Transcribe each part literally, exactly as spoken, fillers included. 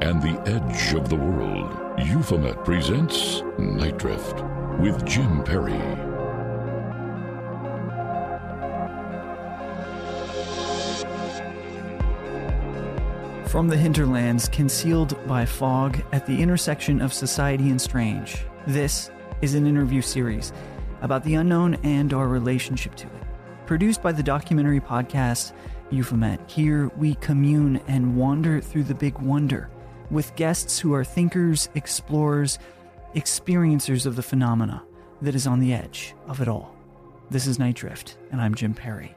And the edge of the world, Euphomet presents Night Drift with Jim Perry. From the hinterlands, concealed by fog at the intersection of society and strange, this is an interview series about the unknown and our relationship to it. Produced by the documentary podcast Euphomet, here we commune and wander through the big wonder with guests who are thinkers, explorers, experiencers of the phenomena that is on the edge of it all. This is Night Drift, and I'm Jim Perry.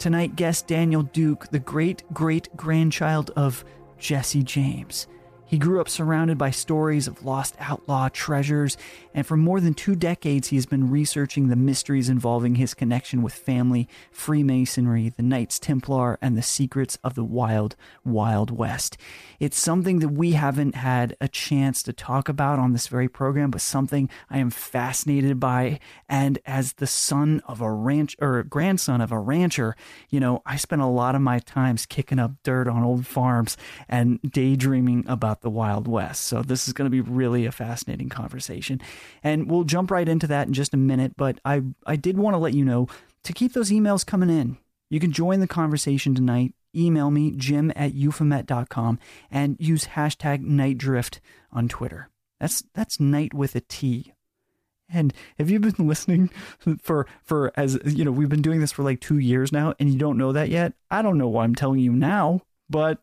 Tonight, guest Daniel Duke, the great-great-grandchild of Jesse James. He grew up surrounded by stories of lost outlaw treasures, and for more than two decades he has been researching the mysteries involving his connection with family, Freemasonry, the Knights Templar, and the secrets of the wild, wild West. It's something that we haven't had a chance to talk about on this very program, but something I am fascinated by, and as the son of a ranch, or grandson of a rancher, you know, I spent a lot of my times kicking up dirt on old farms and daydreaming about the Wild West. So this is going to be really a fascinating conversation, and we'll jump right into that in just a minute. But I, I did want to let you know to keep those emails coming in. You can join the conversation tonight. Email me, jim at euphomet dot com, and use hashtag nightdrift on Twitter. That's, that's night with a T. And if you've been listening for, for as you know, we've been doing this for like two years now, and you don't know that yet, I don't know why I'm telling you now, but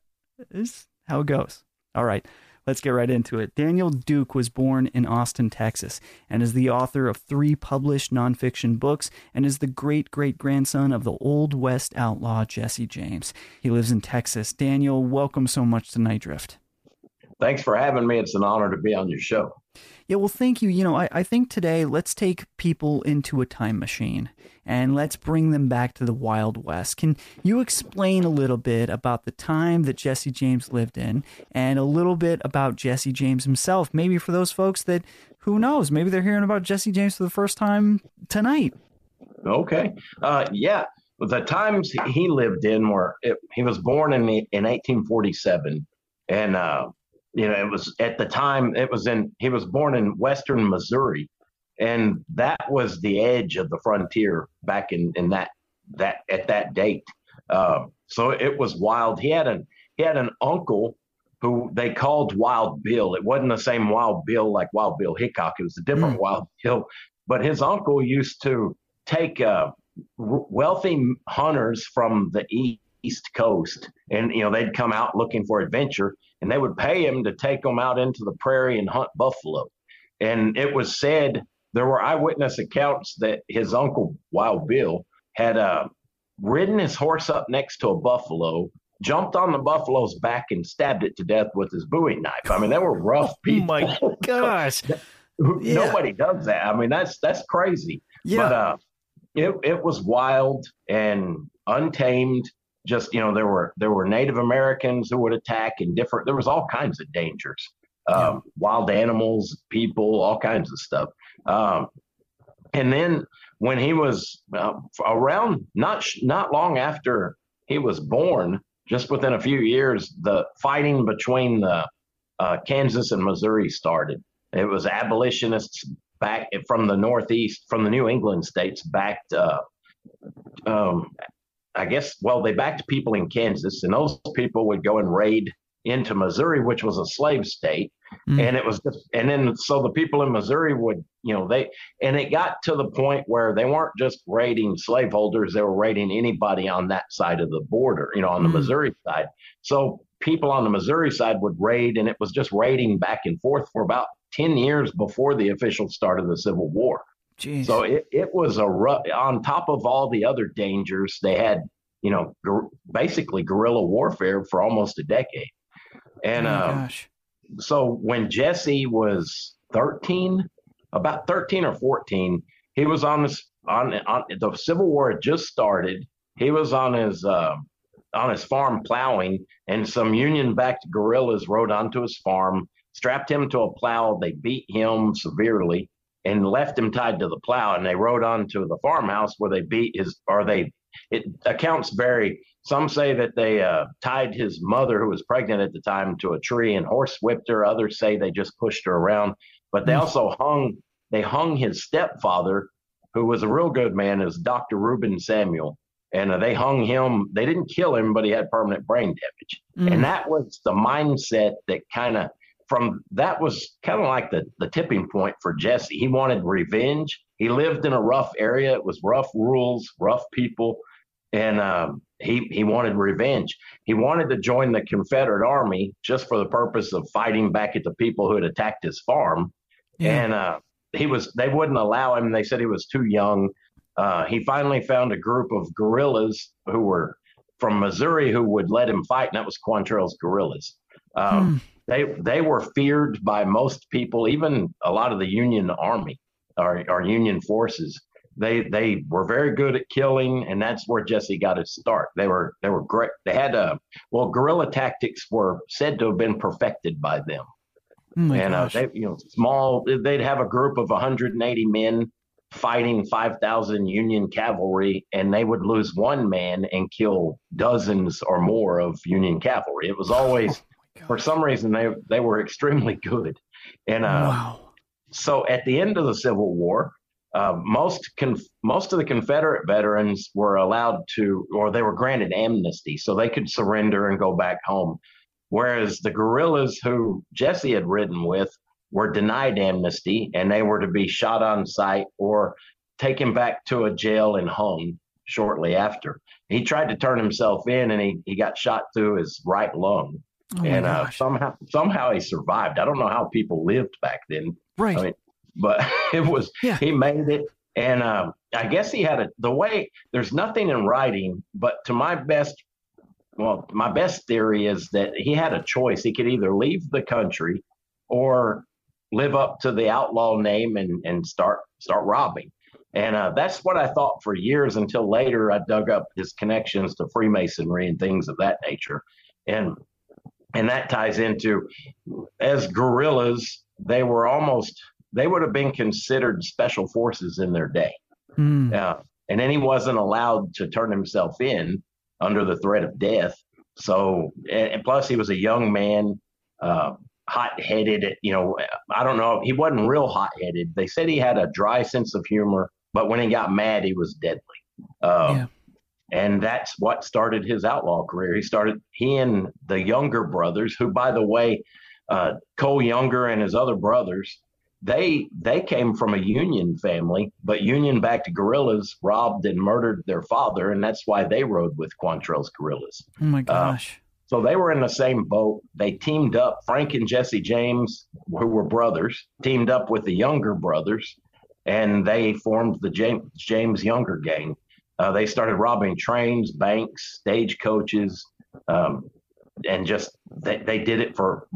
this is how it goes. All right, let's get right into it. Daniel Duke was born in Austin, Texas, and is the author of three published nonfiction books and is the great-great-grandson of the Old West outlaw Jesse James. He lives in Texas. Daniel, welcome so much to Night Drift. Thanks for having me. It's an honor to be on your show. Yeah, well, thank you. You know, I, I think today let's take people into a time machine and let's bring them back to the Wild West. Can you explain a little bit about the time that Jesse James lived in and a little bit about Jesse James himself? Maybe for those folks that, who knows, maybe they're hearing about Jesse James for the first time tonight. Okay. Uh, yeah. The times he lived in were, it, he was born in, the, in eighteen forty-seven and, uh, you know, it was at the time it was in, he was born in Western Missouri, and that was the edge of the frontier back in, in that, that at that date. Uh, so it was wild. He had an, he had an uncle who they called Wild Bill. It wasn't the same Wild Bill like Wild Bill Hickok. It was a different mm. Wild Bill, but his uncle used to take uh, wealthy hunters from the east. East Coast, and you know they'd come out looking for adventure, and they would pay him to take them out into the prairie and hunt buffalo. And it was said there were eyewitness accounts that his uncle Wild Bill had uh, ridden his horse up next to a buffalo, jumped on the buffalo's back, and stabbed it to death with his Bowie knife. I mean, they were rough people. Oh my gosh! Yeah. Nobody does that. I mean, that's that's crazy. Yeah, but, uh, it it was wild and untamed. Just, you know, there were there were Native Americans who would attack and different. There was all kinds of dangers, um, yeah. wild animals, people, all kinds of stuff. Um, and then when he was uh, around, not not long after he was born, just within a few years, the fighting between the uh, Kansas and Missouri started. It was abolitionists back from the Northeast, from the New England states, backed uh, um I guess, well, they backed people in Kansas, and those people would go and raid into Missouri, which was a slave state. Mm. And it was, just, and then, so the people in Missouri would, you know, they, and it got to the point where they weren't just raiding slaveholders, they were raiding anybody on that side of the border, you know, on the mm. Missouri side. So people on the Missouri side would raid, and it was just raiding back and forth for about ten years before the official start of the Civil War. Jeez. So it, it was a rough, on top of all the other dangers, they had, you know, gr- basically guerrilla warfare for almost a decade. And oh uh, so when Jesse was thirteen, about thirteen or fourteen, he was on this on, on the Civil War had just started. He was on his uh, on his farm plowing, and some Union-backed guerrillas rode onto his farm, strapped him to a plow. They beat him severely and left him tied to the plow, and they rode onto the farmhouse where they beat his, or they, it accounts vary. Some say that they uh, tied his mother, who was pregnant at the time, to a tree and horse whipped her. Others say they just pushed her around, but they also hung, they hung his stepfather, who was a real good man, is Doctor Reuben Samuel. And uh, they hung him. They didn't kill him, but he had permanent brain damage. Mm. And that was the mindset that kind of, from that was kind of like the, the tipping point for Jesse. He wanted revenge. He lived in a rough area. It was rough rules, rough people. And um, he, he wanted revenge. He wanted to join the Confederate Army just for the purpose of fighting back at the people who had attacked his farm. Yeah. And uh, he was, they wouldn't allow him. They said he was too young. Uh, he finally found a group of guerrillas who were from Missouri who would let him fight, and that was Quantrell's guerrillas. Um, hmm. They they were feared by most people, even a lot of the Union Army or, or Union forces. They they were very good at killing, and that's where Jesse got his start. They were they were great. They had a well, guerrilla tactics were said to have been perfected by them. Oh and uh, they you know small they'd have a group of one hundred eighty men fighting five thousand Union cavalry, and they would lose one man and kill dozens or more of Union cavalry. It was always, oh for some reason, they they were extremely good. And uh, wow. So at the end of the Civil War, uh, most conf- most of the Confederate veterans were allowed to, or they were granted amnesty, so they could surrender and go back home. Whereas the guerrillas who Jesse had ridden with were denied amnesty, and they were to be shot on sight or taken back to a jail and hung shortly after. He tried to turn himself in, and he, he got shot through his right lung. Oh and uh, somehow somehow he survived. I don't know how people lived back then. Right. I mean, but it was, yeah. He made it. And um, I guess he had a, the way, there's nothing in writing, but to my best, well, my best theory is that he had a choice. He could either leave the country or live up to the outlaw name and, and start start robbing. And uh, that's what I thought for years until later I dug up his connections to Freemasonry and things of that nature. And and that ties into, as guerrillas, they were almost, they would have been considered special forces in their day. Mm. Uh, and then he wasn't allowed to turn himself in under the threat of death. So, and, and plus he was a young man, uh, hot-headed, you know, I don't know. He wasn't real hot-headed. They said he had a dry sense of humor, but when he got mad, he was deadly. Uh, yeah. And that's what started his outlaw career. He started, he and the Younger brothers, who, by the way, uh, Cole Younger and his other brothers, they they came from a Union family, but Union-backed guerrillas robbed and murdered their father, and that's why they rode with Quantrell's guerrillas. Oh, my gosh. Uh, So they were in the same boat. They teamed up. Frank and Jesse James, who were brothers, teamed up with the Younger brothers, and they formed the James, James Younger gang. Uh, they started robbing trains, banks, stagecoaches, um, and just they, they did it for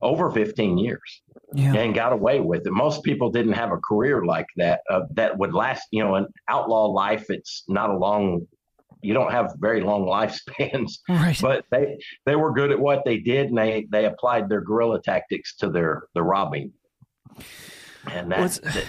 over fifteen years. Yeah. And got away with it. Most people didn't have a career like that uh, that would last, you know, an outlaw life. It's not a long You don't have very long lifespans, right. But they, they were good at what they did, and they, they applied their guerrilla tactics to their, their robbing. And that's well, it.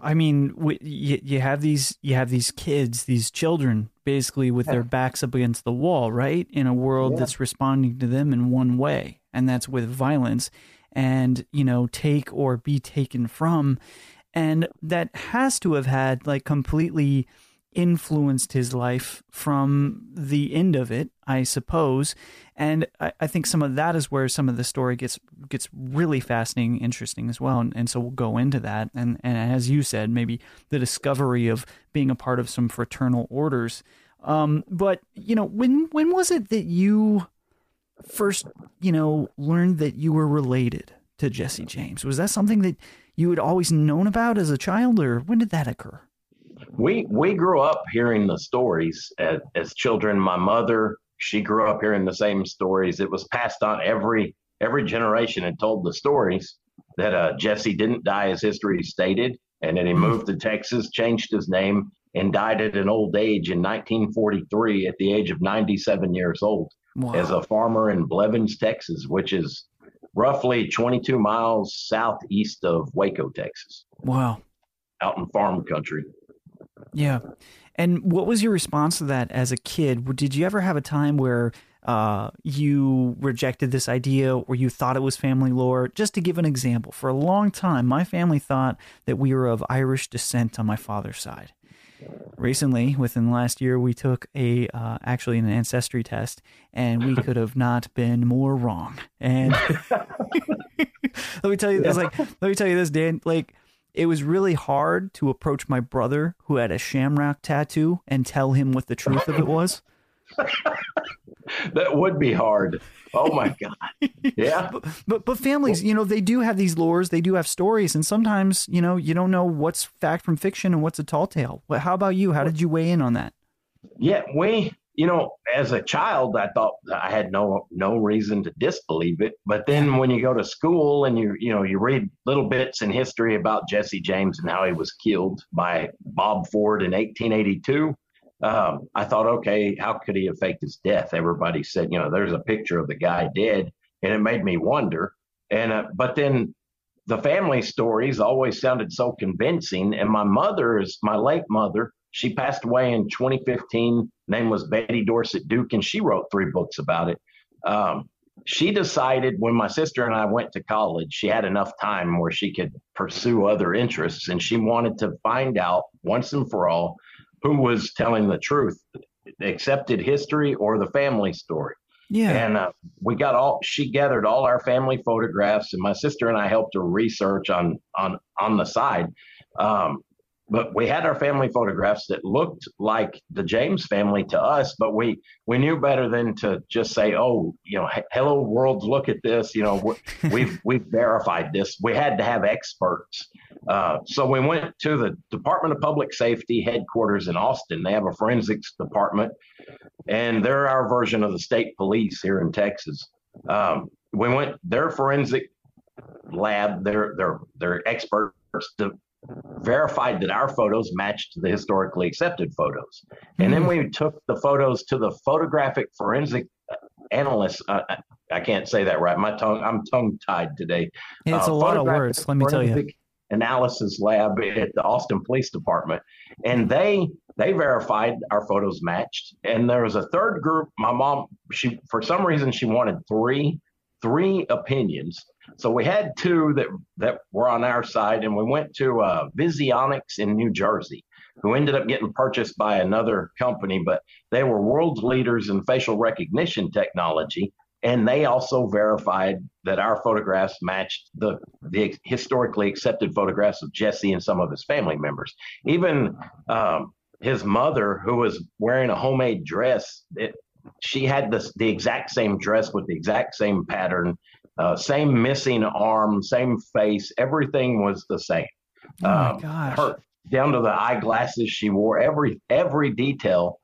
I mean, we, you, you have these you have these kids, these children, basically with yeah. their backs up against the wall, right? In a world yeah. that's responding to them in one way, and that's with violence, and you know, take or be taken from, and that has to have had like completely influenced his life from the end of it, I suppose. And I, I think some of that is where some of the story gets gets really fascinating, interesting as well. And, and so we'll go into that. And, and as you said, maybe the discovery of being a part of some fraternal orders. Um, but, you know, when when was it that you first, you know, learned that you were related to Jesse James? Was that something that you had always known about as a child, or when did that occur? We we grew up hearing the stories as, as children. My mother, she grew up hearing the same stories. It was passed on. Every every generation had told the stories that uh, Jesse didn't die as history stated, and then he moved to Texas, changed his name, and died at an old age in nineteen forty-three at the age of ninety-seven years old. Wow. As a farmer in Blevins, Texas, which is roughly twenty-two miles southeast of Waco, Texas. Wow. Out in farm country. Yeah. And what was your response to that as a kid? Did you ever have a time where uh, you rejected this idea or you thought it was family lore? Just to give an example, for a long time, my family thought that we were of Irish descent on my father's side. Recently, within the last year, we took a uh, actually an ancestry test, and we could have not been more wrong. And let me tell you this, like, let me tell you this, Dan, like, it was really hard to approach my brother who had a shamrock tattoo and tell him what the truth of it was. That would be hard. Oh my God. Yeah. But, but but families, you know, they do have these lores, they do have stories, and sometimes, you know, you don't know what's fact from fiction and what's a tall tale. But how about you? How did you weigh in on that? Yeah, we, you know, as a child, I thought I had no no reason to disbelieve it. But then when you go to school and you you know, you read little bits in history about Jesse James and how he was killed by Bob Ford in eighteen eighty-two. Um, I thought, okay, how could he have faked his death? Everybody said, you know, there's a picture of the guy dead, and it made me wonder. And uh, but then the family stories always sounded so convincing. And my mother is my late mother. She passed away in twenty fifteen. Name was Betty Dorset Duke, and she wrote three books about it. Um, she decided when my sister and I went to college, she had enough time where she could pursue other interests, and she wanted to find out once and for all who was telling the truth, accepted history or the family story. Yeah. And uh, we got all, she gathered all our family photographs, and my sister and I helped her research on, on, on the side. Um, but we had our family photographs that looked like the James family to us, but we, we knew better than to just say, oh, you know, he- hello world, look at this. You know, we've, we've verified this. We had to have experts. Uh, so we went to the Department of Public Safety headquarters in Austin. They have a forensics department, and they're our version of the state police here in Texas. Um, we went their forensic lab, their their their experts to, verified that our photos matched the historically accepted photos. And then we took the photos to the photographic forensic analyst. Uh, I can't say that right. My tongue, I'm tongue tied today. It's uh, a lot of words. Let me tell you. Analysis lab at the Austin Police Department, and they they verified our photos matched. And there was a third group. My mom, she for some reason she wanted three three opinions, so we had two that that were on our side, and we went to uh, Visionics in New Jersey, who ended up getting purchased by another company, but they were world leaders in facial recognition technology. And they also verified that our photographs matched the, the historically accepted photographs of Jesse and some of his family members. Even um, his mother, who was wearing a homemade dress, it, she had this, the exact same dress with the exact same pattern, uh, same missing arm, same face. Everything was the same. Oh my um, gosh. Her, down to the eyeglasses she wore, every every detail,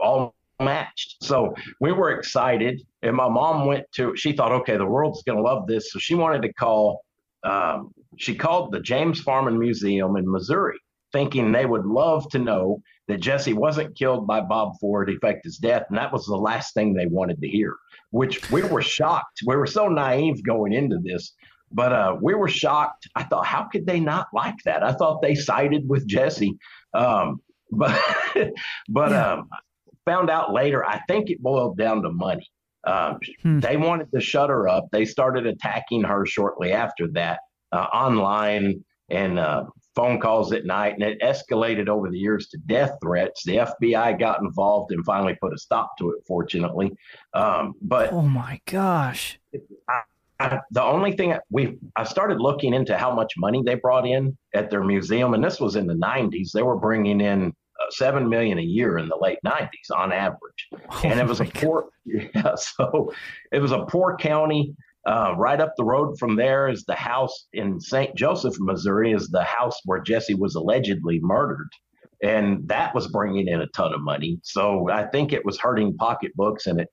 all matched. So we were excited, and my mom went to, she thought, okay, the world's gonna love this. So she wanted to call um she called the James Farman Museum in Missouri, thinking they would love to know that Jesse wasn't killed by Bob Ford, he faked his death, and that was the last thing they wanted to hear, which we were shocked. We were so naive going into this, but uh we were shocked. I thought, how could they not like that? I thought they sided with Jesse. um but but yeah. um Found out later, I think it boiled down to money. Um, hmm. They wanted to shut her up. They started attacking her shortly after that, uh, online and uh, phone calls at night. And it escalated over the years to death threats. The F B I got involved and finally put a stop to it, fortunately. Um, but oh my gosh. I, I, the only thing I, we I started looking into how much money they brought in at their museum. And this was in the nineties. They were bringing in seven million a year in the late nineties on average. Oh, and it was a poor, yeah, so it was a poor county. Uh, right up the road from there is the house in Saint Joseph, Missouri, is the house where Jesse was allegedly murdered. And that was bringing in a ton of money. So I think it was hurting pocketbooks, and it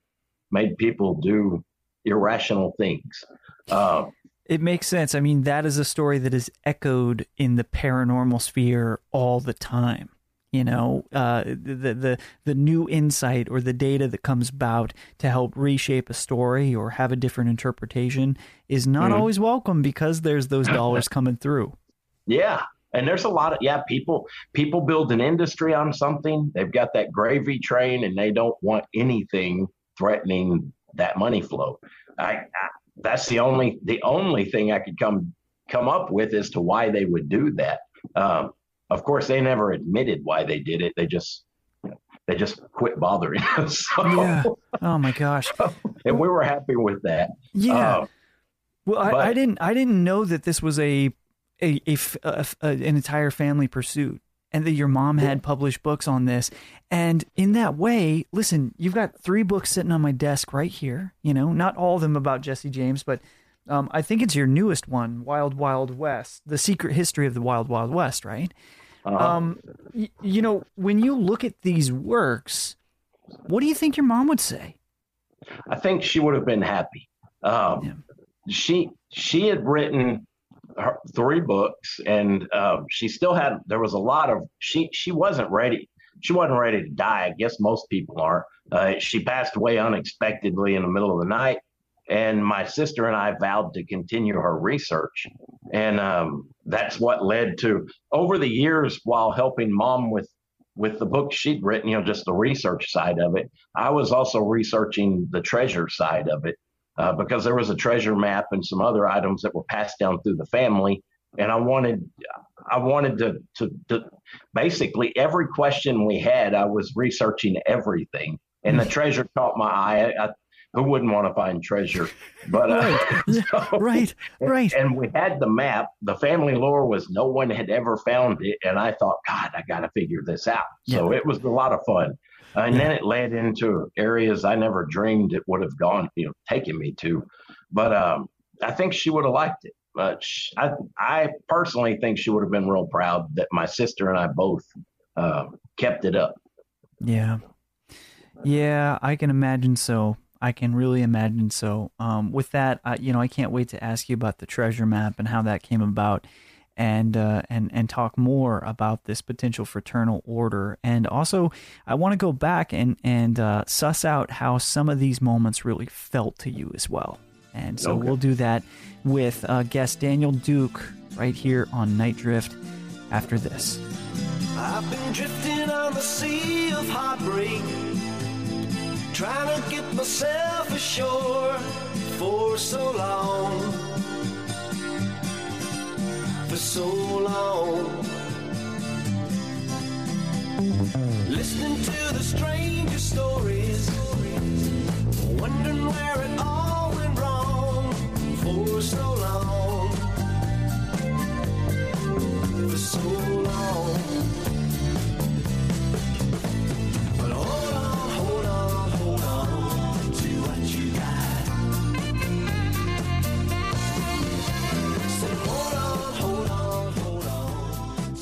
made people do irrational things. Uh, It makes sense. I mean, that is a story that is echoed in the paranormal sphere all the time. you know, uh, the, the, the new insight or the data that comes about to help reshape a story or have a different interpretation is not mm-hmm. always welcome, because there's those dollars coming through. Yeah. And there's a lot of, yeah, people, people build an industry on something. They've got that gravy train and they don't want anything threatening that money flow. I, I that's the only, the only thing I could come, come up with as to why they would do that. Um, Of course, they never admitted why they did it. They just, you know, they just quit bothering us. So, yeah. Oh my gosh! So, and we were happy with that. Yeah. Um, well, I, but, I didn't. I didn't know that this was a a, a, a, a an entire family pursuit, and that your mom had published books on this. And in that way, listen, you've got three books sitting on my desk right here. You know, not all of them about Jesse James, but um, I think it's your newest one, "Wild Wild West: The Secret History of the Wild Wild West," right? Um, you, you know, when you look at these works, what do you think your mom would say? I think she would have been happy. Um, yeah. She she had written her three books, and um, she still had. There was a lot of she she wasn't ready. She wasn't ready to die. I guess most people aren't. Uh, she passed away unexpectedly in the middle of the night, and my sister and I vowed to continue her research. And um, that's what led to, over the years, while helping mom with, with the book she'd written, you know, just the research side of it, I was also researching the treasure side of it, uh, because there was a treasure map and some other items that were passed down through the family. And I wanted, I wanted to, to, to basically every question we had, I was researching everything, and the treasure caught my eye. I, I, Who wouldn't want to find treasure? But uh, right. So, right, right. And we had the map. The family lore was no one had ever found it. And I thought, God, I got to figure this out. Yeah. So it was a lot of fun. Uh, and yeah. then it led into areas I never dreamed it would have gone, you know, taken me to. But um, I think she would have liked it. Uh, she, I, I personally think she would have been real proud that my sister and I both uh, kept it up. Yeah. Yeah, I can imagine so. I can really imagine so. Um, with that, I, you know, I can't wait to ask you about the treasure map and how that came about, and uh, and and talk more about this potential fraternal order. And also, I want to go back and and uh, suss out how some of these moments really felt to you as well. And so okay. we'll do that with uh, guest Daniel Duke right here on Night Drift after this. I've been drifting on the sea of heartbreak, trying to get myself ashore for so long, for so long. Listening to the strangest stories, wondering where it all went wrong for so long, for so long. But hold on.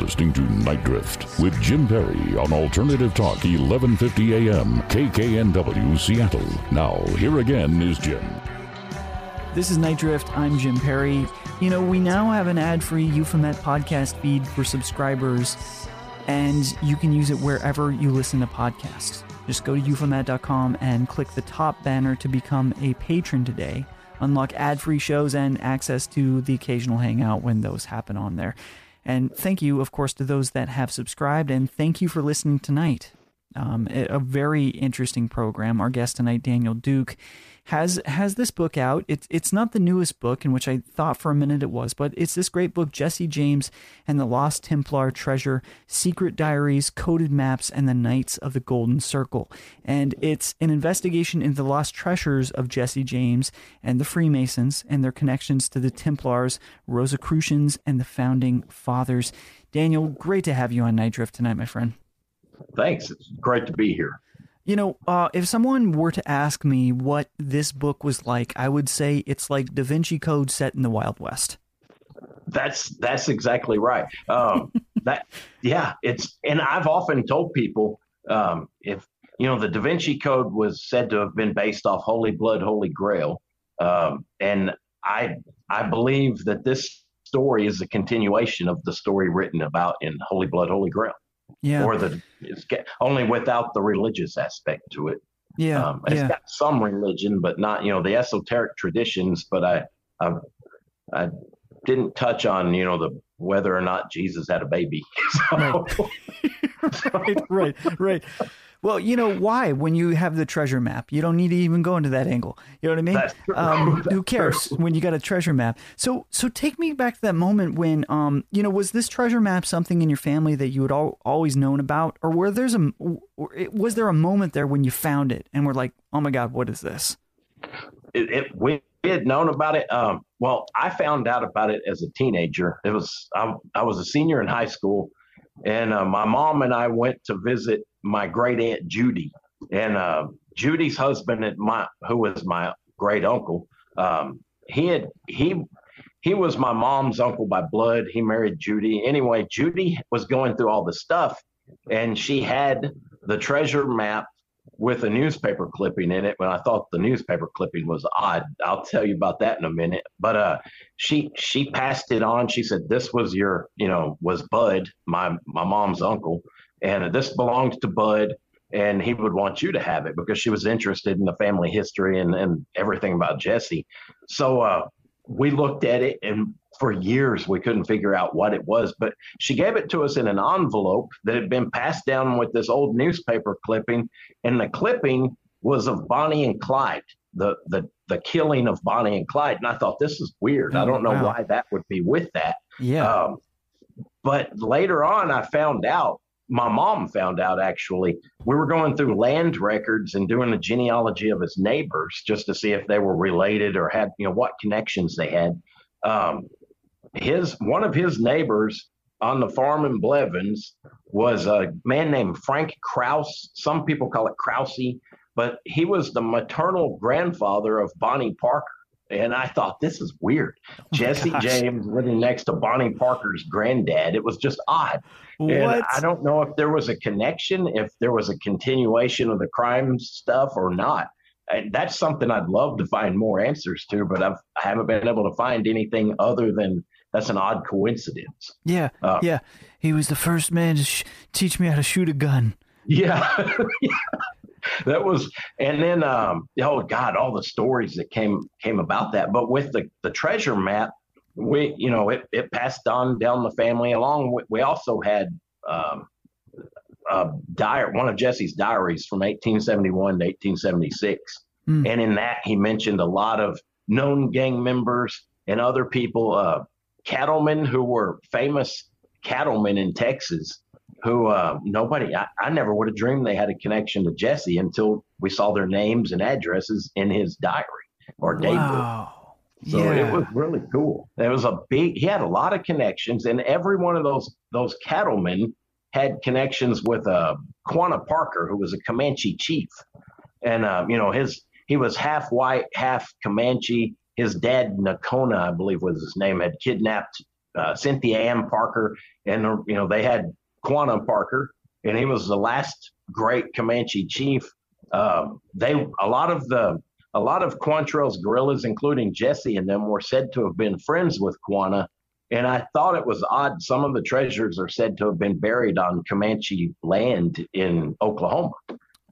Listening to Night Drift with Jim Perry on Alternative Talk, eleven fifty A M, K K N W, Seattle. Now, here again is Jim. This is Night Drift. I'm Jim Perry. You know, we now have an ad-free Euphomet podcast feed for subscribers. and you can use it wherever you listen to podcasts. Just go to euphomet dot com and click the top banner to become a patron today. Unlock ad-free shows and access to the occasional hangout when those happen on there. And thank you, of course, to those that have subscribed, and thank you for listening tonight. Um, a very interesting program. Our guest tonight, Daniel Duke, has has this book out. It's it's not the newest book, in which I thought for a minute it was, but it's this great book, Jesse James and the Lost Templar Treasure, Secret Diaries, Coded Maps, and the Knights of the Golden Circle. And it's an investigation into the lost treasures of Jesse James and the Freemasons and their connections to the Templars, Rosicrucians, and the Founding Fathers. Daniel, great to have you on Night Drift tonight, my friend. Thanks. It's great to be here. You know, uh, if someone were to ask me what this book was like, I would say it's like Da Vinci Code set in the Wild West. That's that's exactly right. Um, that yeah, it's and I've often told people um, if you know the Da Vinci Code was said to have been based off Holy Blood Holy Grail, um, and I I believe that this story is a continuation of the story written about in Holy Blood Holy Grail. Yeah. Or the it's only without the religious aspect to it. Yeah. Um, it's yeah. got some religion, but not, you know, the esoteric traditions. But I, I, I didn't touch on, you know, the whether or not Jesus had a baby. So, right. right, right, right. Well, you know why? When you have the treasure map, you don't need to even go into that angle. You know what I mean? That's true. Um, That's who cares true. When you got a treasure map? So, so take me back to that moment when, um, you know, was this treasure map something in your family that you had all, always known about, or were there's a, or it, was there a moment there when you found it and were like, oh my God, what is this? It, it we had known about it. Um, well, I found out about it as a teenager. It was I, I was a senior in high school, and uh, my mom and I went to visit my great aunt Judy, and uh, Judy's husband, at my who was my great uncle, um, he had he he was my mom's uncle by blood. He married Judy. Anyway, Judy was going through all the stuff, and she had the treasure map with a newspaper clipping in it. When I thought the newspaper clipping was odd, I'll tell you about that in a minute. But uh, she she passed it on. She said, "This was your you know was Bud, my my mom's uncle." And this belongs to Bud, and he would want you to have it because she was interested in the family history and, and everything about Jesse. So uh, we looked at it, and for years we couldn't figure out what it was. But she gave it to us in an envelope that had been passed down with this old newspaper clipping, and the clipping was of Bonnie and Clyde, the the the killing of Bonnie and Clyde. And I thought, this is weird. Oh, I don't know wow. why that would be with that. Yeah. Um, but later on, I found out. My mom found out, actually. We were going through land records and doing the genealogy of his neighbors just to see if they were related or had, you know, what connections they had. Um, his one of his neighbors on the farm in Blevins was a man named Frank Krause. Some people call it Krause, but he was the maternal grandfather of Bonnie Parker. And I thought, this is weird. Oh Jesse gosh. James living next to Bonnie Parker's granddad. It was just odd. What? And I don't know if there was a connection, if there was a continuation of the crime stuff or not. And that's something I'd love to find more answers to, but I've, I haven't been able to find anything other than that's an odd coincidence. Yeah, um, yeah. He was the first man to sh- teach me how to shoot a gun. Yeah, yeah. That was, and then, um, oh God, all the stories that came, came about that. But with the, the treasure map, we, you know, it, it passed on down the family along with, we also had, um, a diary, one of Jesse's diaries from eighteen seventy-one to eighteen seventy-six. Mm. And in that, he mentioned a lot of known gang members and other people, uh, cattlemen who were famous cattlemen in Texas. Who uh, nobody, I, I never would have dreamed they had a connection to Jesse until we saw their names and addresses in his diary or daybook. Wow. So yeah. It was really cool. There was a big, he had a lot of connections, and every one of those those cattlemen had connections with uh, Quanah Parker, who was a Comanche chief, and uh, you know his he was half white, half Comanche. His dad Nakona, I believe was his name, had kidnapped uh, Cynthia Ann Parker, and uh, you know they had. Quanah Parker, and he was the last great Comanche chief. Uh, they a lot of the a lot of Quantrell's guerrillas, including Jesse and them, were said to have been friends with Quanah, And I thought it was odd. Some of the treasures are said to have been buried on Comanche land in Oklahoma.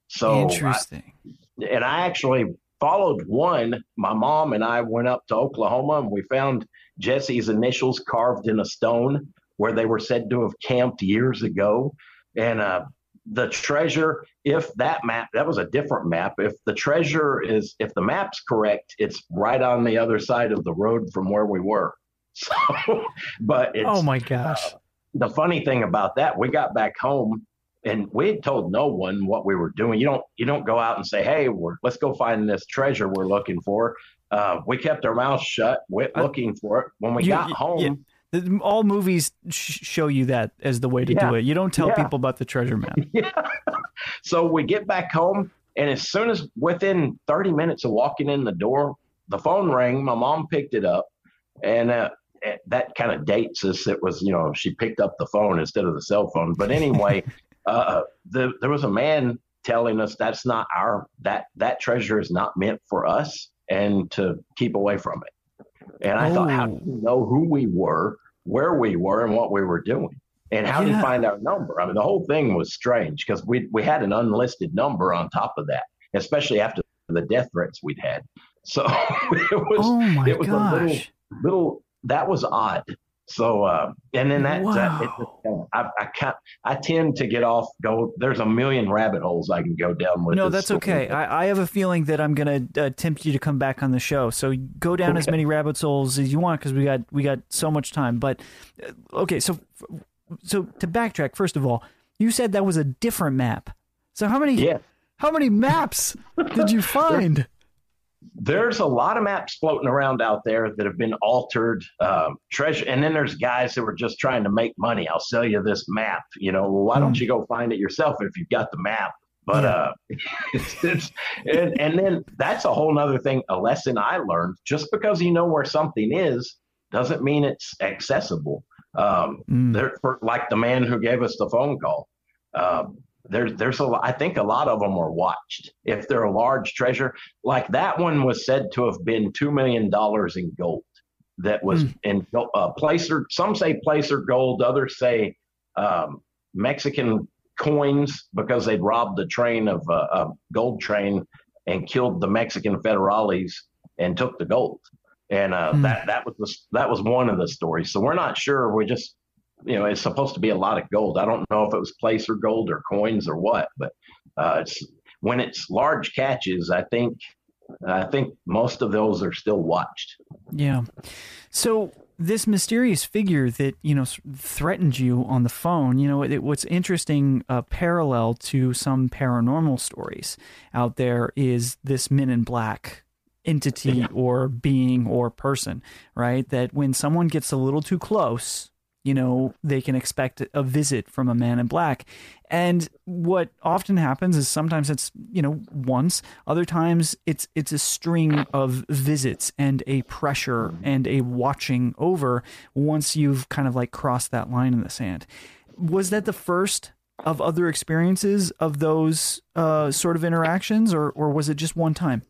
So interesting. I, and I actually followed one. My mom and I went up to Oklahoma, and we found Jesse's initials carved in a stone where they were said to have camped years ago. And uh, the treasure, if that map, that was a different map. If the treasure is, if the map's correct, it's right on the other side of the road from where we were. So, but it's, oh my gosh. Uh, the funny thing about that, we got back home and we had told no one what we were doing. You don't, you don't go out and say, hey, we're, let's go find this treasure we're looking for. Uh, we kept our mouth shut, went looking for it. When we you, got home. You, you, All movies sh- show you that as the way to yeah. do it. You don't tell yeah. people about the treasure map. yeah. So we get back home, and as soon as within thirty minutes of walking in the door, the phone rang. My mom picked it up, and uh, that kind of dates us. It was, you know, she picked up the phone instead of the cell phone. But anyway, uh, the, there was a man telling us that's not our that that treasure is not meant for us, and to keep away from it. And I oh. thought, how do you know who we were, where we were, and what we were doing? And how yeah. do you find our number? I mean, the whole thing was strange because we we had an unlisted number on top of that, especially after the death threats we'd had. So it was oh it was gosh. a little, little that was odd. So uh, and then that, wow. that it, I I, can't, I tend to get off. Go there's a million rabbit holes I can go down with. No, that's story. okay. I, I have a feeling that I'm gonna uh, tempt you to come back on the show. So go down okay. as many rabbit holes as you want because we got we got so much time. But okay, so so to backtrack, first of all, you said that was a different map. So how many yeah. how many maps did you find? There's a lot of maps floating around out there that have been altered, um, treasure. And then there's guys that were just trying to make money. I'll sell you this map. You know, well, why don't you go find it yourself if you've got the map? But, yeah. uh, it's, it's, and, and then that's a whole nother thing. A lesson I learned, just because you know where something is doesn't mean it's accessible. Um, mm. there, for, like the man who gave us the phone call, um, There's, there's a, I think a lot of them are watched. If they're a large treasure, like that one was said to have been two million dollars in gold that was mm. in uh, placer. Some say placer gold, others say um, Mexican coins because they'd robbed the train of uh, a gold train and killed the Mexican federales and took the gold. And uh, mm. that, that was, the, that was one of the stories. So we're not sure. We're just, you know, it's supposed to be a lot of gold. I don't know if it was placer gold or coins or what, but uh, it's, when it's large catches, I think I think most of those are still watched. Yeah. So this mysterious figure that, you know, threatened you on the phone, you know, it, what's interesting uh, parallel to some paranormal stories out there is this Men in Black entity yeah. or being or person, right? That when someone gets a little too close, you know, they can expect a visit from a man in black. And what often happens is sometimes it's, you know, once, other times it's it's a string of visits and a pressure and a watching over once you've kind of like crossed that line in the sand. Was that the first of other experiences of those uh, sort of interactions, or or was it just one time?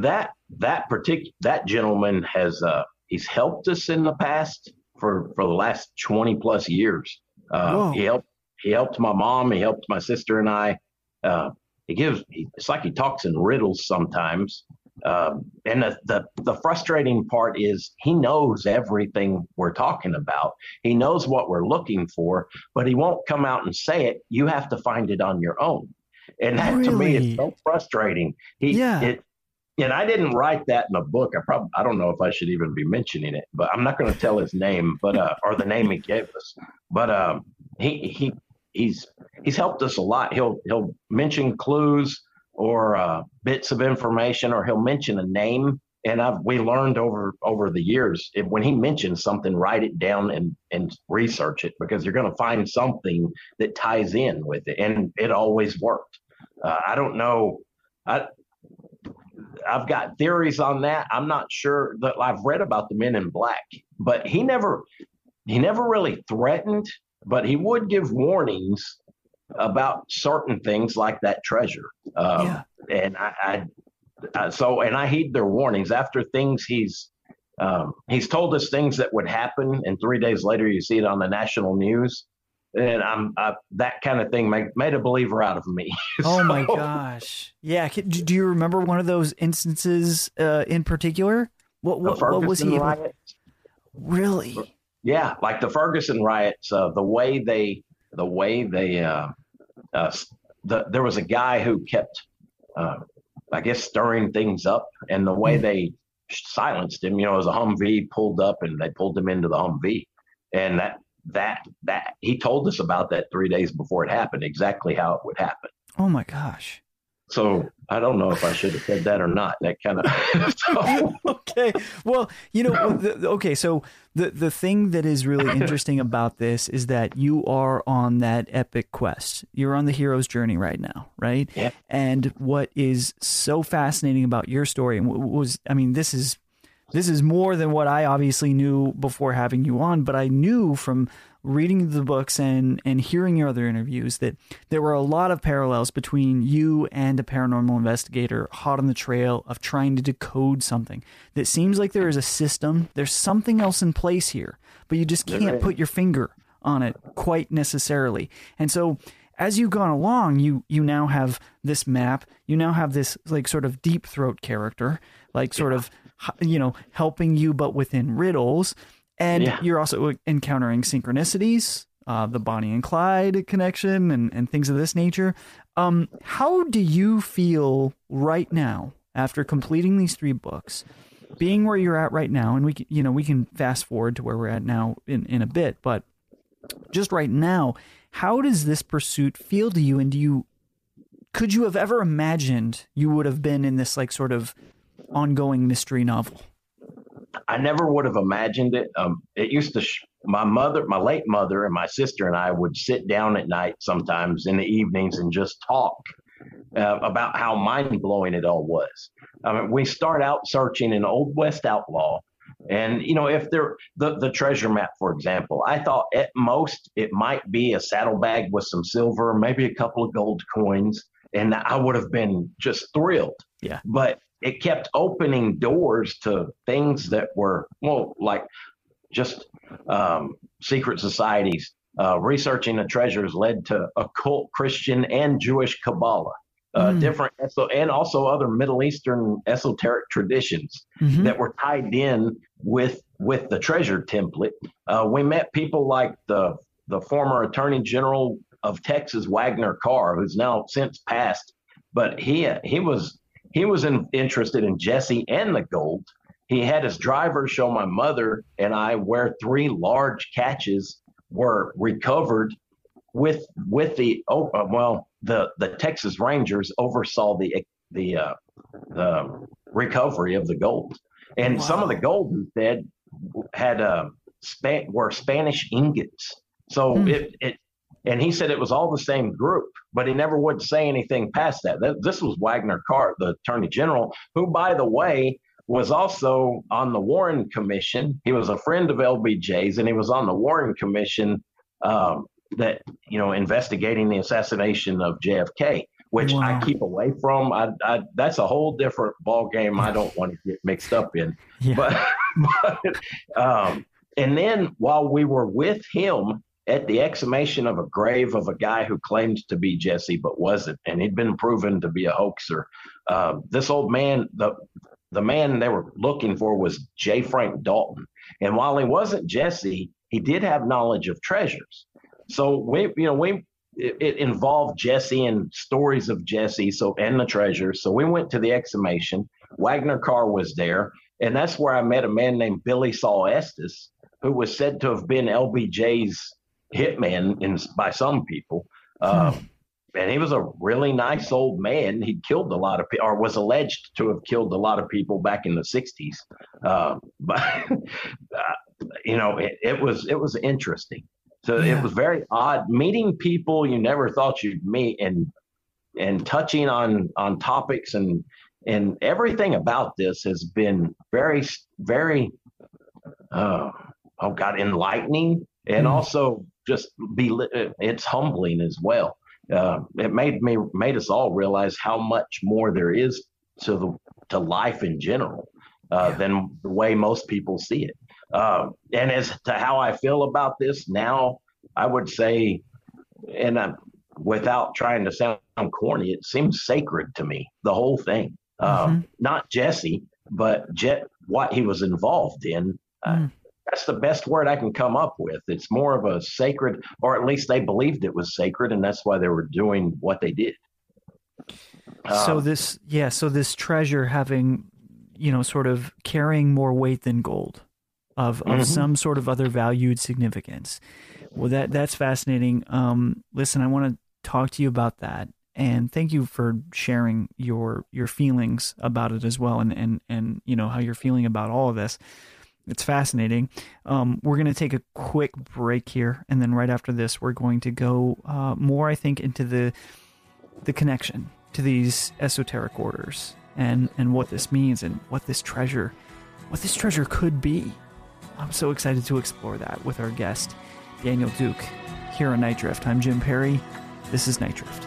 That that particular that gentleman has uh, he's helped us in the past. For, for the last twenty plus years, uh, he helped. He helped my mom. He helped my sister and I. Uh, he gives. He, it's like he talks in riddles sometimes. Uh, and the, the the frustrating part is he knows everything we're talking about. He knows what we're looking for, but he won't come out and say it. You have to find it on your own. And that really? to me is so frustrating. He yeah. It, And I didn't write that in a book. I probably I don't know if I should even be mentioning it, but I'm not going to tell his name, but uh, or the name he gave us. But um, he he he's he's helped us a lot. He'll he'll mention clues or uh, bits of information, or he'll mention a name. And I've we learned over over the years if, when he mentions something, write it down and and research it because you're going to find something that ties in with it. And it always worked. Uh, I don't know. I. I've got theories on that. I'm not sure that I've read about the Men in Black, but he never, he never really threatened, but he would give warnings about certain things like that treasure. Um, yeah. And I, I, I, so, and I heed their warnings after things he's, Um, he's told us things that would happen, and three days later, you see it on the national news. And I'm I, that kind of thing made, made a believer out of me. Oh, so, my gosh. Yeah. Do you remember one of those instances uh, in particular? What, what, what was he? Riots. Really? Yeah. Like the Ferguson riots, uh, the way they, the way they, uh, uh, the, there was a guy who kept, uh, I guess, stirring things up, and the way they silenced him, you know, as a Humvee pulled up and they pulled him into the Humvee. And that, that that he told us about that three days before it happened, exactly how it would happen. Oh my gosh. So I don't know if I should have said that or not. That kind of so. Okay. Well, you know, the, okay. So the, the thing that is really interesting about this is that you are on that epic quest. You're on the hero's journey right now, right? Yeah. And what is so fascinating about your story, and was, I mean, this is, This is more than what I obviously knew before having you on, but I knew from reading the books and, and hearing your other interviews that there were a lot of parallels between you and a paranormal investigator hot on the trail of trying to decode something that seems like there is a system. There's something else in place here, but you just can't put your finger on it quite necessarily. And so as you've gone along, you you now have this map. You now have this like sort of deep throat character, like sort of, you know, helping you, but within riddles. And yeah. You're also encountering synchronicities, uh, the Bonnie and Clyde connection and, and things of this nature. Um, how do you feel right now after completing these three books, being where you're at right now? And we can, you know, we can fast forward to where we're at now in, in a bit, but just right now, how does this pursuit feel to you? And do you, could you have ever imagined you would have been in this like sort of ongoing mystery novel? I never would have imagined it. Um, it used to, sh- my mother, my late mother and my sister and I would sit down at night sometimes in the evenings and just talk uh, about how mind blowing it all was. I mean, we start out searching an Old West outlaw. And, you know, if there, the, the treasure map, for example, I thought at most it might be a saddlebag with some silver, maybe a couple of gold coins. And I would have been just thrilled. Yeah. But it kept opening doors to things that were, well, like just um, secret societies. Uh, researching the treasures led to occult Christian and Jewish Kabbalah, uh, mm. different, and also other Middle Eastern esoteric traditions mm-hmm. that were tied in with with the treasure template. Uh, we met people like the the former Attorney General of Texas, Wagner Carr, who's now since passed, but he he was. He was in, interested in Jesse and the gold. He had his driver show my mother and I where three large catches were recovered with with the oh, well the, the Texas Rangers oversaw the the uh, the recovery of the gold, and wow. Some of the gold he said had uh, span, were Spanish ingots. So mm. it it. And he said it was all the same group, but he never would say anything past that. This was Wagner Carr, the Attorney General, who, by the way, was also on the Warren Commission. He was a friend of L B J's, and he was on the Warren Commission um, that, you know, investigating the assassination of J F K, which wow. I keep away from. I, I, that's a whole different ballgame I don't want to get mixed up in. Yeah. But, but um, and then while we were with him, at the exhumation of a grave of a guy who claimed to be Jesse but wasn't, and he'd been proven to be a hoaxer. Uh, this old man, the the man they were looking for was J. Frank Dalton. And while he wasn't Jesse, he did have knowledge of treasures. So we, you know, we it, it involved Jesse and stories of Jesse, so and the treasures. So we went to the exhumation. Wagner Carr was there, and that's where I met a man named Billy Saul Estes, who was said to have been L B J's hitman in, by some people. Um, hmm. And he was a really nice old man. He killed a lot of people, or was alleged to have killed a lot of people back in the sixties. Um, but, uh, you know, it, it was it was interesting. So yeah. It was very odd meeting people you never thought you'd meet and and touching on on topics. And, and everything about this has been very, very, uh, oh God, enlightening. And also just be it's humbling as well. Uh, it made me made us all realize how much more there is to the to life in general. uh, yeah. than the way most people see it. Uh, and as to how I feel about this now, I would say, and I'm, without trying to sound corny, it seems sacred to me, the whole thing. Mm-hmm. Um, not Jesse, but Jet, what he was involved in. Uh, mm. That's the best word I can come up with. It's more of a sacred, or at least they believed it was sacred, and that's why they were doing what they did. Um, so this, yeah, so this treasure having, you know, sort of carrying more weight than gold, of, of mm-hmm. some sort of other valued significance. Well, that that's fascinating. Um, listen, I want to talk to you about that, and thank you for sharing your your feelings about it as well, and and and you know how you're feeling about all of this. It's fascinating. Um, we're going to take a quick break here, and then right after this, we're going to go uh, more, I think, into the the connection to these esoteric orders and and what this means and what this treasure, what this treasure could be. I'm so excited to explore that with our guest, Daniel Duke, here on Night Drift. I'm Jim Perry. This is Night Drift.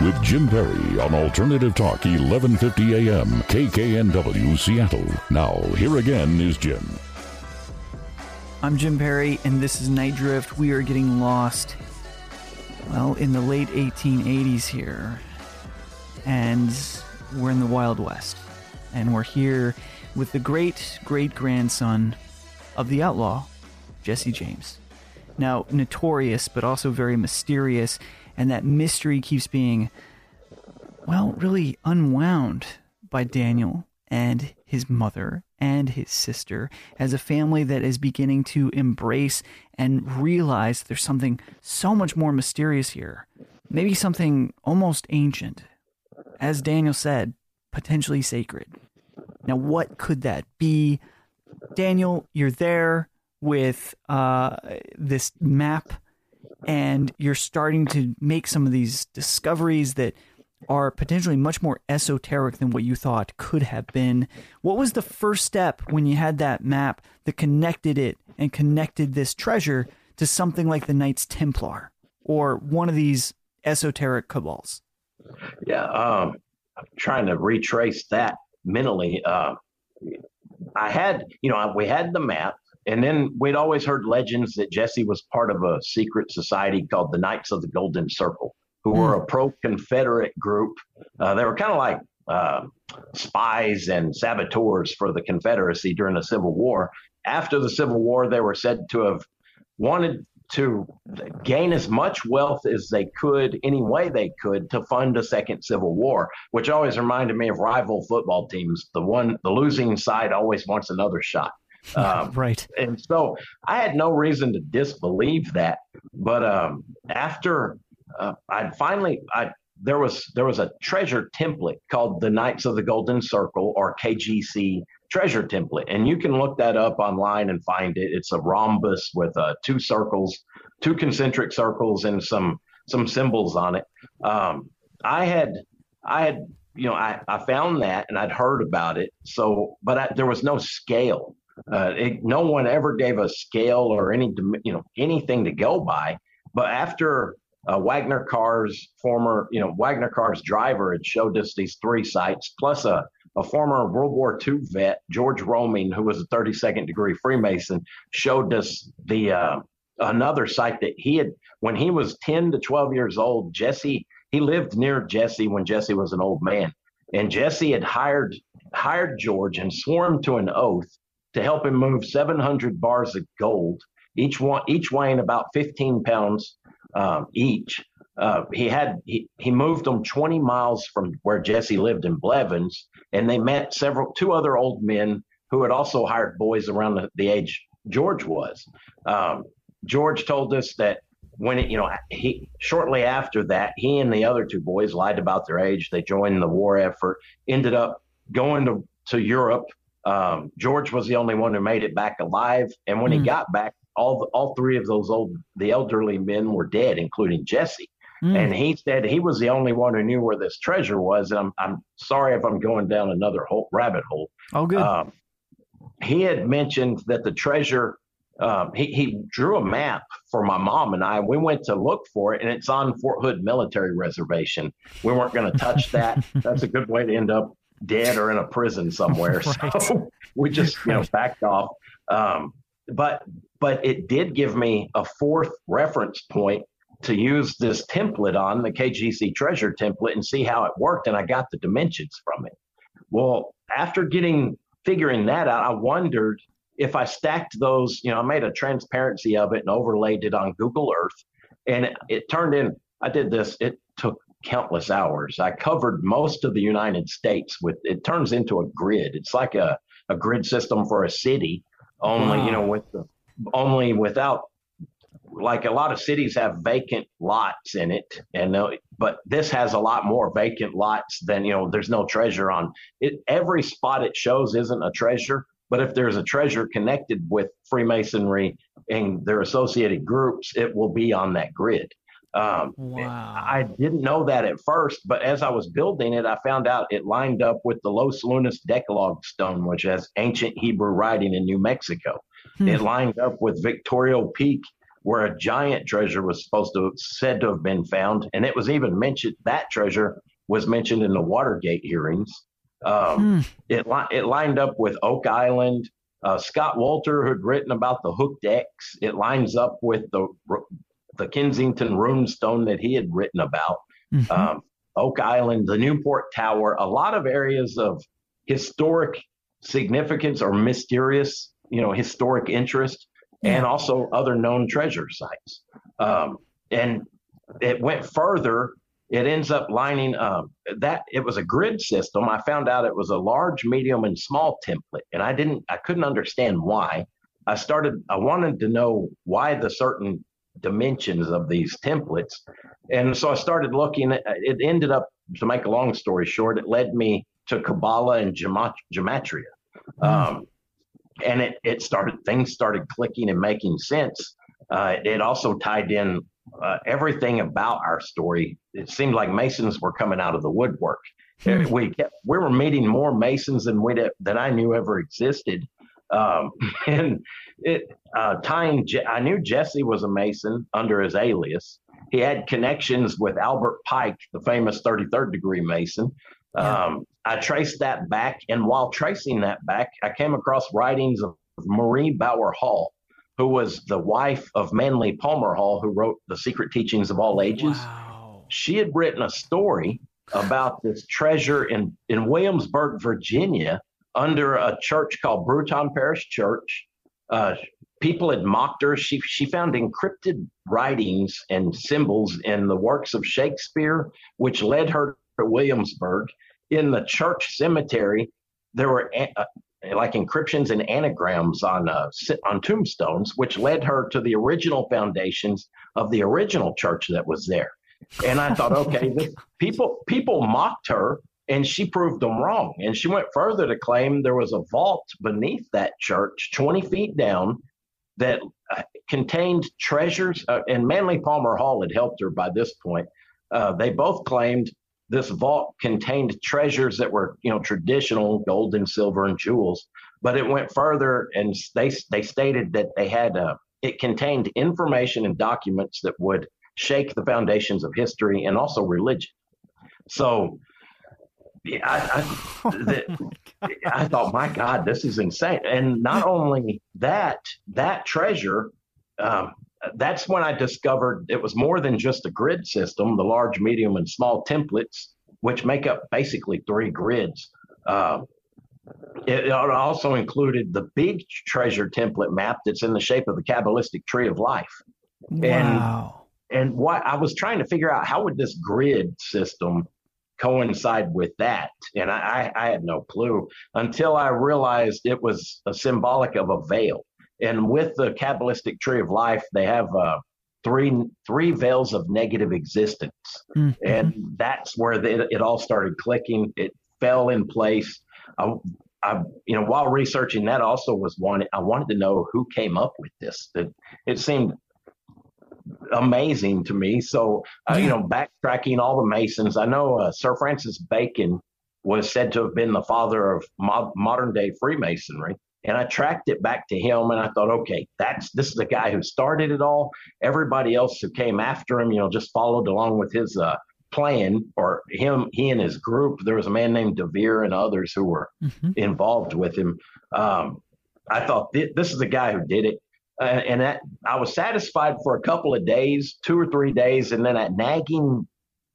With Jim Perry on Alternative Talk, eleven fifty A M, K K N W, Seattle. Now, here again is Jim. I'm Jim Perry, and this is Night Drift. We are getting lost, well, in the late eighteen eighties here. And we're in the Wild West. And we're here with the great-great-grandson of the outlaw, Jesse James. Now, notorious, but also very mysterious. And that mystery keeps being, well, really unwound by Daniel and his mother and his sister as a family that is beginning to embrace and realize there's something so much more mysterious here. Maybe something almost ancient. As Daniel said, potentially sacred. Now, what could that be? Daniel, you're there with uh, this map, and you're starting to make some of these discoveries that are potentially much more esoteric than what you thought could have been. What was the first step when you had that map that connected it and connected this treasure to something like the Knights Templar or one of these esoteric cabals? Yeah, um, I'm trying to retrace that mentally. Uh, I had, you know, we had the map, and then we'd always heard legends that Jesse was part of a secret society called the Knights of the Golden Circle, who mm. were a pro-Confederate group. Uh, they were kind of like uh, spies and saboteurs for the Confederacy during the Civil War. After the Civil War, they were said to have wanted to gain as much wealth as they could, any way they could, to fund a second Civil War, which always reminded me of rival football teams. The one, the losing side always wants another shot. Um, right. And so I had no reason to disbelieve that. But um, after uh, I'd finally, I there was there was a treasure template called the Knights of the Golden Circle, or K G C. Treasure template, and you can look that up online and find it. It's a rhombus with uh, two circles, two concentric circles, and some some symbols on it. Um, I had, I had, you know, I, I found that, and I'd heard about it. So, but I, there was no scale. Uh, it, no one ever gave a scale or any, you know, anything to go by. But after uh, Wagner Carr's former, you know, Wagner Carr's driver had showed us these three sites plus a. A former World War Two vet, George Roming, who was a thirty-second degree Freemason, showed us the uh, another site that he had when he was ten to twelve years old. Jesse, he lived near Jesse when Jesse was an old man, and Jesse had hired hired George and sworn him to an oath to help him move seven hundred bars of gold, each one each weighing about fifteen pounds um, each. Uh, he had he, he moved them twenty miles from where Jesse lived in Blevins, and they met several two other old men who had also hired boys around the, the age George was. Um, George told us that when it, you know he shortly after that, he and the other two boys lied about their age. They joined the war effort, ended up going to to Europe. Um, George was the only one who made it back alive, and when mm. he got back, all the, all three of those old the elderly men were dead, including Jesse. Mm. And he said he was the only one who knew where this treasure was. And I'm I'm sorry if I'm going down another hole, rabbit hole. Oh, good. Um, he had mentioned that the treasure, um, he, he drew a map for my mom and I. We went to look for it, and it's on Fort Hood Military Reservation. We weren't going to touch that. That's a good way to end up dead or in a prison somewhere. Right. So we just you know backed off. Um, but but it did give me a fourth reference point to use this template on, the K G C treasure template, and see how it worked. And I got the dimensions from it. Well, after getting, figuring that out, I wondered if I stacked those, you know, I made a transparency of it and overlaid it on Google Earth. And it, it turned in, I did this, it took countless hours. I covered most of the United States with, it turns into a grid. It's like a, a grid system for a city, only, wow. you know, with the, only without, like a lot of cities have vacant lots in it, and uh, but this has a lot more vacant lots than, you know, there's no treasure on it. Every spot it shows isn't a treasure, but if there's a treasure connected with Freemasonry and their associated groups, it will be on that grid. Um, wow. I didn't know that at first, but as I was building it, I found out it lined up with the Los Lunas Decalogue stone, which has ancient Hebrew writing in New Mexico. Hmm. It lined up with Victorial Peak, where a giant treasure was supposed to said to have been found. And it was even mentioned, that treasure was mentioned in the Watergate hearings. Um, mm. it, li- it lined up with Oak Island. Uh, Scott Walter had written about the Hooked X. It lines up with the the Kensington Rune Stone that he had written about. Mm-hmm. Um, Oak Island, the Newport Tower, a lot of areas of historic significance or mysterious, you know, historic interest. And also other known treasure sites. Um, and it went further. It ends up lining um, that it was a grid system. I found out it was a large, medium, and small template. And I didn't, I couldn't understand why. I started, I wanted to know why the certain dimensions of these templates. And so I started looking at, it ended up, to make a long story short, it led me to Kabbalah and Gemat- Gematria. Um, And it, it started, things started clicking and making sense. Uh, it also tied in uh, everything about our story. It seemed like Masons were coming out of the woodwork. Mm-hmm. We kept, we were meeting more Masons than we that I knew ever existed. Um, and it uh, tying, Je- I knew Jesse was a Mason under his alias. He had connections with Albert Pike, the famous thirty-third degree Mason. Yeah. Um, I traced that back, and while tracing that back, I came across writings of Marie Bauer Hall, who was the wife of Manly Palmer Hall, who wrote The Secret Teachings of All Ages. Wow. She had written a story about this treasure in, in Williamsburg, Virginia, under a church called Bruton Parish Church. Uh, people had mocked her. She she found encrypted writings and symbols in the works of Shakespeare, which led her to Williamsburg. In the church cemetery, there were uh, like encryptions and anagrams on uh, on tombstones, which led her to the original foundations of the original church that was there. And I thought, okay, this, people people mocked her, and she proved them wrong. And she went further to claim there was a vault beneath that church, twenty feet down, that uh, contained treasures. Uh, and Manly Palmer Hall had helped her by this point. Uh, they both claimed this vault contained treasures that were, you know, traditional gold and silver and jewels. But it went further, and they they stated that they had uh, it contained information and documents that would shake the foundations of history and also religion. So, yeah, I, I, the, oh I thought, my God, this is insane. And not only that, that treasure. Um, That's when I discovered it was more than just a grid system, the large, medium, and small templates, which make up basically three grids. Uh, it, it also included the big treasure template map that's in the shape of the Kabbalistic Tree of Life. Wow. And, and what I was trying to figure out, how would this grid system coincide with that? And I, I had no clue until I realized it was a symbolic of a veil. And with the Kabbalistic Tree of Life, they have uh, three three veils of negative existence. Mm-hmm. And that's where the, it all started clicking. It fell in place. I, I, you know, while researching that, also was one, I wanted to know who came up with this. That it seemed amazing to me. So, uh, yeah. you know, backtracking all the Masons, I know uh, Sir Francis Bacon was said to have been the father of mo- modern-day Freemasonry. And I tracked it back to him, and I thought, okay, that's this is the guy who started it all. Everybody else who came after him, you know, just followed along with his uh, plan, or him, he and his group. There was a man named DeVere and others who were mm-hmm. involved with him. Um, I thought th- this is the guy who did it, uh, and that, I was satisfied for a couple of days, two or three days, and then that nagging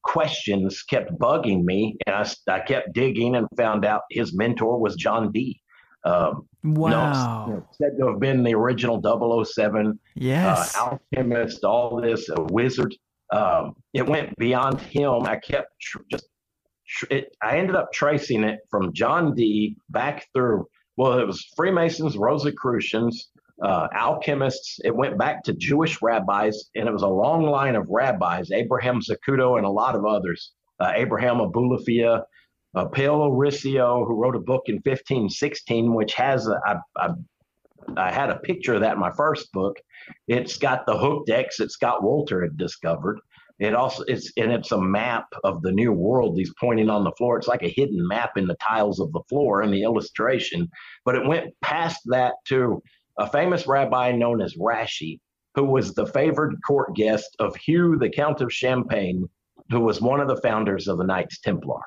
questions kept bugging me, and I, I kept digging and found out his mentor was John Dee. Um, wow. No, said to have been the original double oh seven, yes. uh, alchemist, all this, a wizard. Um, it went beyond him. I kept tr- just, tr- it, I ended up tracing it from John Dee back through, well, it was Freemasons, Rosicrucians, uh, alchemists. It went back to Jewish rabbis, and it was a long line of rabbis, Abraham Zacuto and a lot of others, uh, Abraham Abulafia, Uh, Paolo Riccio, who wrote a book in fifteen sixteen, which has a, I, I, I had a picture of that in my first book. It's got the hooked X that Scott Wolter had discovered. It also it's and it's a map of the New World. He's pointing on the floor. It's like a hidden map in the tiles of the floor in the illustration. But it went past that to a famous rabbi known as Rashi, who was the favored court guest of Hugh, the Count of Champagne, who was one of the founders of the Knights Templar.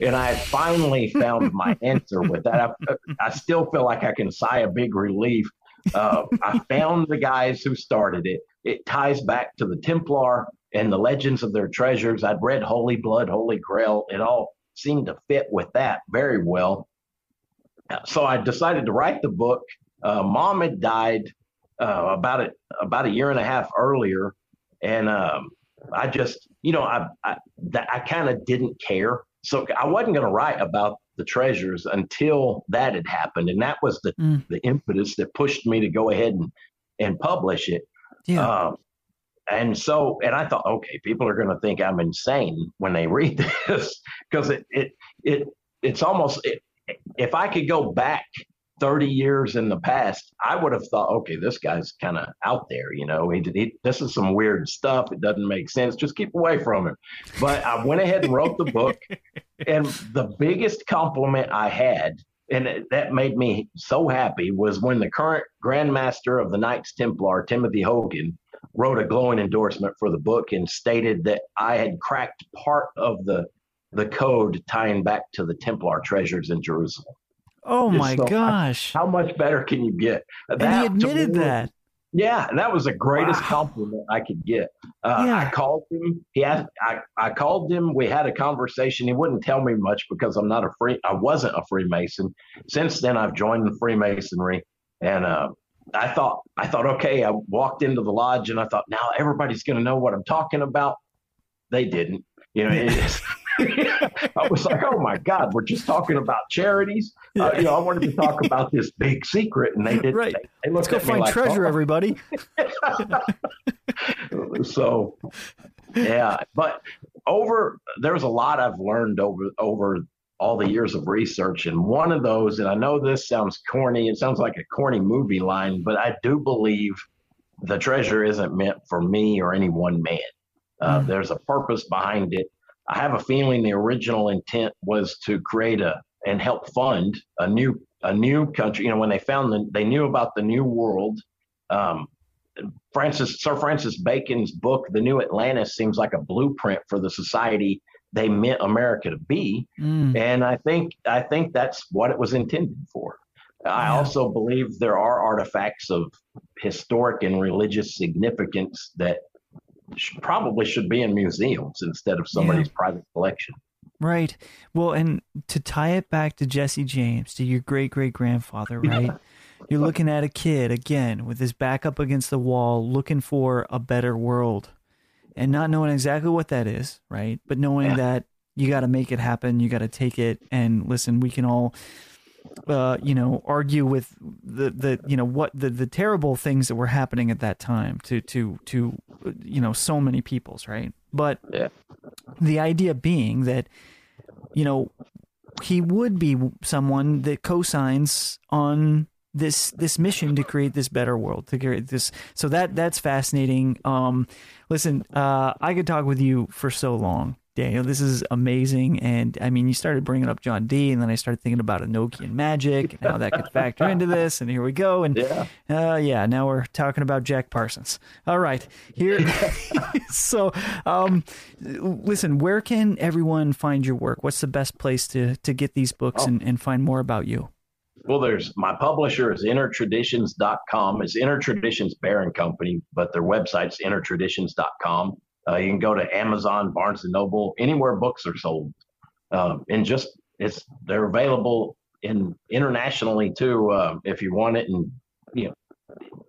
And I finally found my answer with that. I, I still feel like I can sigh a big relief. Uh, I found the guys who started it. It ties back to the Templar and the legends of their treasures. I'd read Holy Blood, Holy Grail. It all seemed to fit with that very well. So I decided to write the book. Uh, Mom had died uh, about, a, about a year and a half earlier. And um, I just, you know, I, I, I kind of didn't care. So I wasn't going to write about the treasures until that had happened. And that was the, mm. the impetus that pushed me to go ahead and, and publish it. Yeah. Um, and so, and I thought, okay, people are going to think I'm insane when they read this, because it, it, it, it's almost, it, if I could go back thirty years in the past, I would have thought, okay, this guy's kind of out there, you know, he, he, this is some weird stuff. It doesn't make sense. Just keep away from him. But I went ahead and wrote the book. And the biggest compliment I had, and it, that made me so happy, was when the current Grand Master of the Knights Templar, Timothy Hogan, wrote a glowing endorsement for the book and stated that I had cracked part of the the code tying back to the Templar treasures in Jerusalem. Oh, just my so, gosh. How, how much better can you get? That, and he admitted me, that. Yeah, and that was the greatest wow. compliment I could get. Uh, yeah. I called him. He asked, I, I called him. We had a conversation. He wouldn't tell me much because I'm not a free. I wasn't a Freemason. Since then, I've joined the Freemasonry, and uh, I thought, I thought, okay. I walked into the lodge, and I thought, now everybody's going to know what I'm talking about. They didn't. You know, it, I was like, oh my God, we're just talking about charities. Uh, you know, I wanted to talk about this big secret, and they didn't. Right. They, they Let's go find like, treasure, oh. everybody. So, yeah, but over there's a lot I've learned over over all the years of research, and one of those, and I know this sounds corny, it sounds like a corny movie line, but I do believe the treasure isn't meant for me or any one man. Uh, mm. There's a purpose behind it. I have a feeling the original intent was to create a and help fund a new a new country. You know, when they found the, they knew about the New World. Um, Francis Sir Francis Bacon's book, The New Atlantis, seems like a blueprint for the society they meant America to be, mm. and I think I think that's what it was intended for. Wow. I also believe there are artifacts of historic and religious significance that probably should be in museums instead of somebody's yeah. private collection. Right. Well, and to tie it back to Jesse James, to your great-great-grandfather, right? Yeah. You're looking at a kid, again, with his back up against the wall, looking for a better world and not knowing exactly what that is, right? But knowing yeah. that you got to make it happen, you got to take it, and listen, we can all... Uh, you know, argue with the, the you know what the, the terrible things that were happening at that time to to to you know so many peoples, right? But yeah. the idea being that you know he would be someone that co-signs on this this mission to create this better world, to create this. So that that's fascinating. Um, listen, uh, I could talk with you for so long. Daniel, this is amazing, and I mean, you started bringing up John Dee, and then I started thinking about Enochian magic and how that could factor into this, and here we go, and yeah, uh, yeah now we're talking about Jack Parsons. All right, here. So, um, listen, where can everyone find your work? What's the best place to to get these books oh. and, and find more about you? Well, there's my publisher is inner traditions dot com. It's InnerTraditions Bear and Company, but their website's inner traditions dot com. Uh, you can go to Amazon, Barnes and Noble, anywhere books are sold, uh, and just it's they're available in internationally too uh, if you want it in you know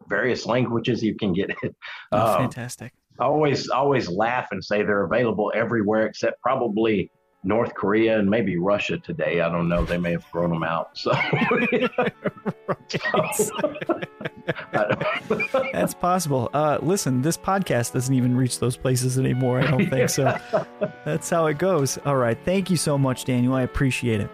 various languages you can get it. That's uh, fantastic. I always always laugh and say they're available everywhere except probably North Korea and maybe Russia today. I don't know. They may have thrown them out. So, so that's possible. Uh, listen, this podcast doesn't even reach those places anymore. I don't think so. That's how it goes. All right. Thank you so much, Daniel. I appreciate it.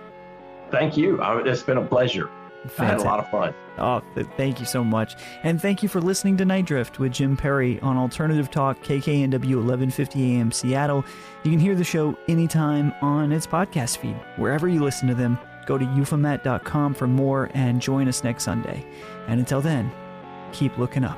Thank you. I, it's been a pleasure. Fantastic. I had a lot of fun. Oh, thank you so much. And thank you for listening to Night Drift with Jim Perry on Alternative Talk, K K N W eleven fifty A M Seattle. You can hear the show anytime on its podcast feed. Wherever you listen to them, go to euphomet dot com for more and join us next Sunday. And until then, keep looking up.